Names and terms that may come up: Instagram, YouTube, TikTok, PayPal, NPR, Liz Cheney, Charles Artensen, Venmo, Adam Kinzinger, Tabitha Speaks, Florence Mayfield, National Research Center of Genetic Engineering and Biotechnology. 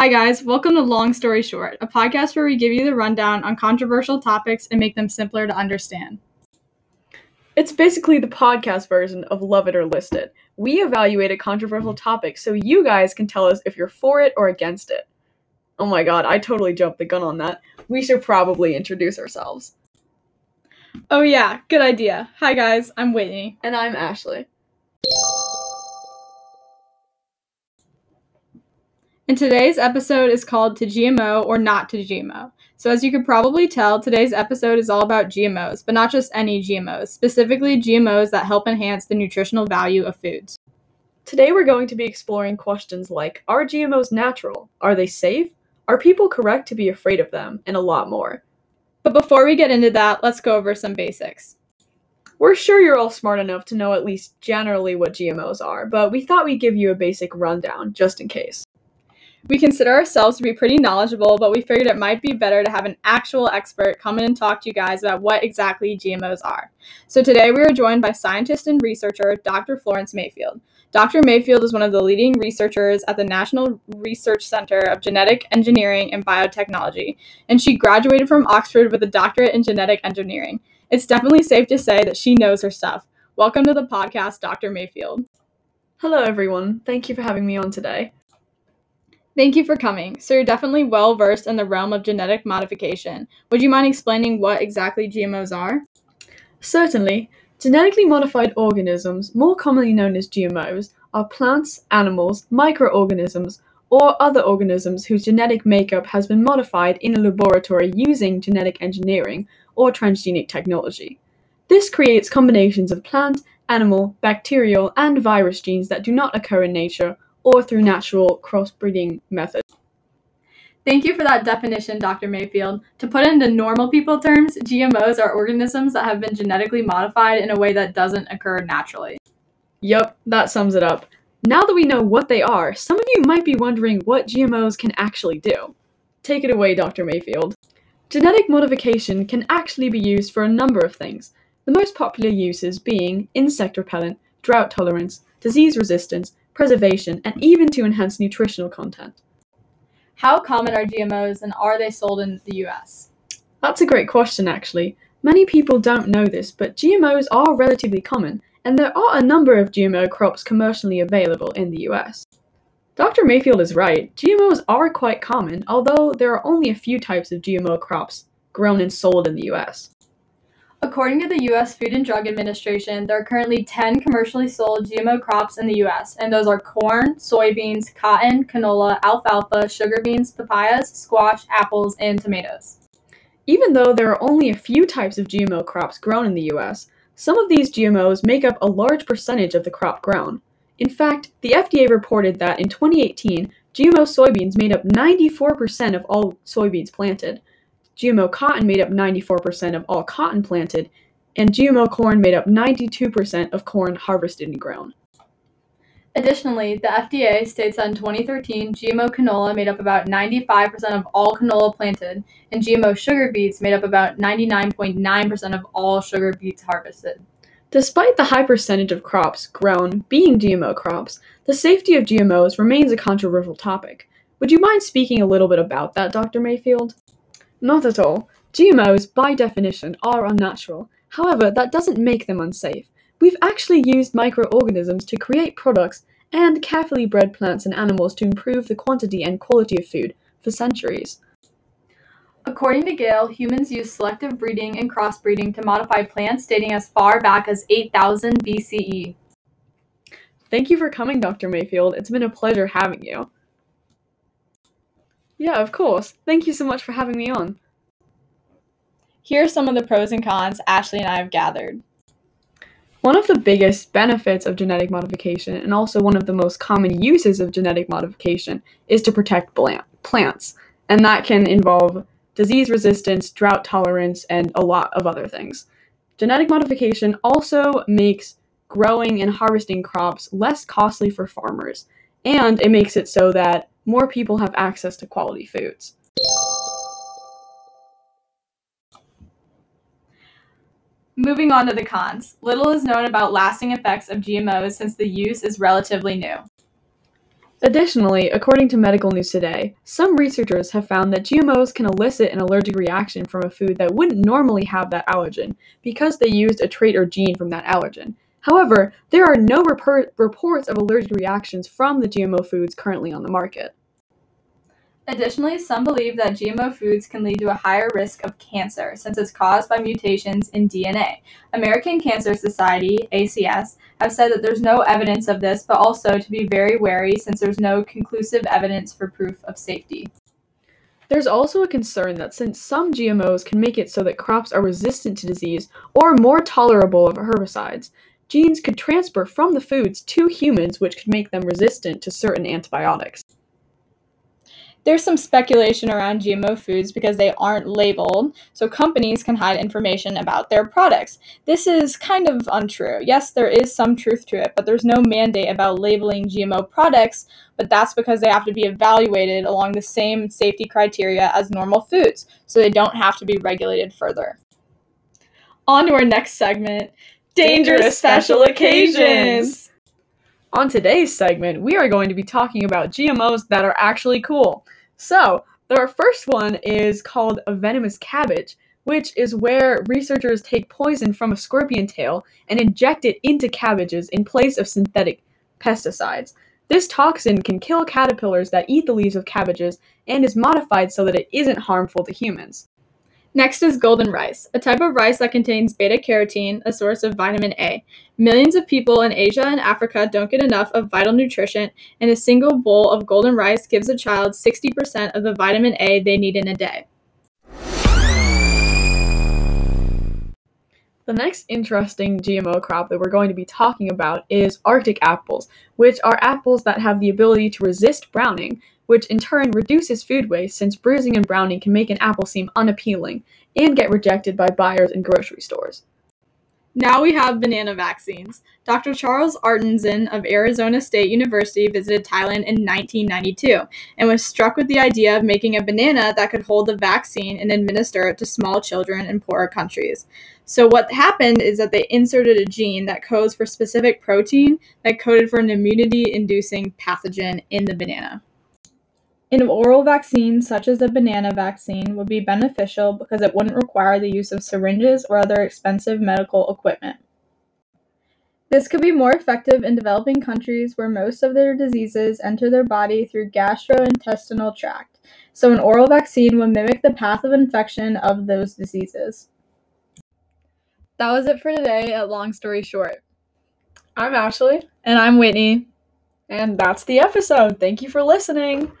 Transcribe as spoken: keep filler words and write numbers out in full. Hi guys, welcome to Long Story Short, a podcast where we give you the rundown on controversial topics and make them simpler to understand. It's basically the podcast version of Love It or List It. We evaluate a controversial topic so you guys can tell us if you're for it or against it. Oh my god, I totally jumped the gun on that. We should probably introduce ourselves. Oh yeah, good idea. Hi guys, I'm Whitney. And I'm Ashley. And today's episode is called To G M O or Not to G M O. So as you could probably tell, today's episode is all about G M Os, but not just any G M Os, specifically G M Os that help enhance the nutritional value of foods. Today we're going to be exploring questions like, are G M Os natural? Are they safe? Are people correct to be afraid of them? And a lot more. But before we get into that, let's go over some basics. We're sure you're all smart enough to know at least generally what G M Os are, but we thought we'd give you a basic rundown, just in case. We consider ourselves to be pretty knowledgeable, but we figured it might be better to have an actual expert come in and talk to you guys about what exactly G M Os are. So today we are joined by scientist and researcher Doctor Florence Mayfield. Doctor Mayfield is one of the leading researchers at the National Research Center of Genetic Engineering and Biotechnology, and she graduated from Oxford with a doctorate in genetic engineering. It's definitely safe to say that she knows her stuff. Welcome to the podcast, Doctor Mayfield. Hello, everyone. Thank you for having me on today. Thank you for coming. So you're definitely well-versed in the realm of genetic modification. Would you mind explaining what exactly G M Os are? Certainly. Genetically modified organisms, more commonly known as G M Os, are plants, animals, microorganisms, or other organisms whose genetic makeup has been modified in a laboratory using genetic engineering or transgenic technology. This creates combinations of plant, animal, bacterial, and virus genes that do not occur in nature or through natural crossbreeding methods. Thank you for that definition, Doctor Mayfield. To put it into normal people terms, G M Os are organisms that have been genetically modified in a way that doesn't occur naturally. Yup, that sums it up. Now that we know what they are, some of you might be wondering what G M Os can actually do. Take it away, Doctor Mayfield. Genetic modification can actually be used for a number of things, the most popular uses being insect repellent, drought tolerance, disease resistance, preservation, and even to enhance nutritional content. How common are G M Os and are they sold in the U S? That's a great question, actually. Many people don't know this, but G M Os are relatively common, and there are a number of G M O crops commercially available in the U S. Doctor Mayfield is right. G M Os are quite common, although there are only a few types of G M O crops grown and sold in the U S. According to the U S Food and Drug Administration, there are currently ten commercially sold G M O crops in the U S, and those are corn, soybeans, cotton, canola, alfalfa, sugar beans, papayas, squash, apples, and tomatoes. Even though there are only a few types of G M O crops grown in the U S, some of these G M Os make up a large percentage of the crop grown. In fact, the F D A reported that in twenty eighteen, G M O soybeans made up ninety-four percent of all soybeans planted. G M O cotton made up ninety-four percent of all cotton planted, and G M O corn made up ninety-two percent of corn harvested and grown. Additionally, the F D A states that in twenty thirteen, G M O canola made up about ninety-five percent of all canola planted, and G M O sugar beets made up about ninety-nine point nine percent of all sugar beets harvested. Despite the high percentage of crops grown being G M O crops, the safety of G M Os remains a controversial topic. Would you mind speaking a little bit about that, Doctor Mayfield? Not at all. G M Os, by definition, are unnatural. However, that doesn't make them unsafe. We've actually used microorganisms to create products and carefully bred plants and animals to improve the quantity and quality of food for centuries. According to Gale, humans used selective breeding and crossbreeding to modify plants dating as far back as eight thousand B C E. Thank you for coming, Doctor Mayfield. It's been a pleasure having you. Yeah, of course. Thank you so much for having me on. Here are some of the pros and cons Ashley and I have gathered. One of the biggest benefits of genetic modification, and also one of the most common uses of genetic modification, is to protect plants. And that can involve disease resistance, drought tolerance, and a lot of other things. Genetic modification also makes growing and harvesting crops less costly for farmers, and it makes it so that more people have access to quality foods. Moving on to the cons. Little is known about lasting effects of G M Os since the use is relatively new. Additionally, according to Medical News Today, some researchers have found that G M Os can elicit an allergic reaction from a food that wouldn't normally have that allergen because they used a trait or gene from that allergen. However, there are no rep- reports of allergic reactions from the G M O foods currently on the market. Additionally, some believe that G M O foods can lead to a higher risk of cancer since it's caused by mutations in D N A. American Cancer Society, A C S, have said that there's no evidence of this, but also to be very wary since there's no conclusive evidence for proof of safety. There's also a concern that since some G M Os can make it so that crops are resistant to disease or more tolerable of herbicides, genes could transfer from the foods to humans, which could make them resistant to certain antibiotics. There's some speculation around G M O foods because they aren't labeled, so companies can hide information about their products. This is kind of untrue. Yes, there is some truth to it, but there's no mandate about labeling G M O products, but that's because they have to be evaluated along the same safety criteria as normal foods, so they don't have to be regulated further. On to our next segment, Dangerous Special Occasions! On today's segment, we are going to be talking about G M Os that are actually cool. So, our first one is called a venomous cabbage, which is where researchers take poison from a scorpion tail and inject it into cabbages in place of synthetic pesticides. This toxin can kill caterpillars that eat the leaves of cabbages and is modified so that it isn't harmful to humans. Next is golden rice, a type of rice that contains beta-carotene, a source of vitamin A. Millions of people in Asia and Africa don't get enough of vital nutrition, and a single bowl of golden rice gives a child sixty percent of the vitamin A they need in a day. The next interesting G M O crop that we're going to be talking about is Arctic apples, which are apples that have the ability to resist browning, which in turn reduces food waste since bruising and browning can make an apple seem unappealing and get rejected by buyers in grocery stores. Now we have banana vaccines. Doctor Charles Artensen of Arizona State University visited Thailand in nineteen ninety-two and was struck with the idea of making a banana that could hold the vaccine and administer it to small children in poorer countries. So what happened is that they inserted a gene that codes for specific protein that coded for an immunity-inducing pathogen in the banana. An oral vaccine, such as the banana vaccine, would be beneficial because it wouldn't require the use of syringes or other expensive medical equipment. This could be more effective in developing countries where most of their diseases enter their body through gastrointestinal tract, so an oral vaccine would mimic the path of infection of those diseases. That was it for today at Long Story Short. I'm Ashley. And I'm Whitney. And that's the episode. Thank you for listening.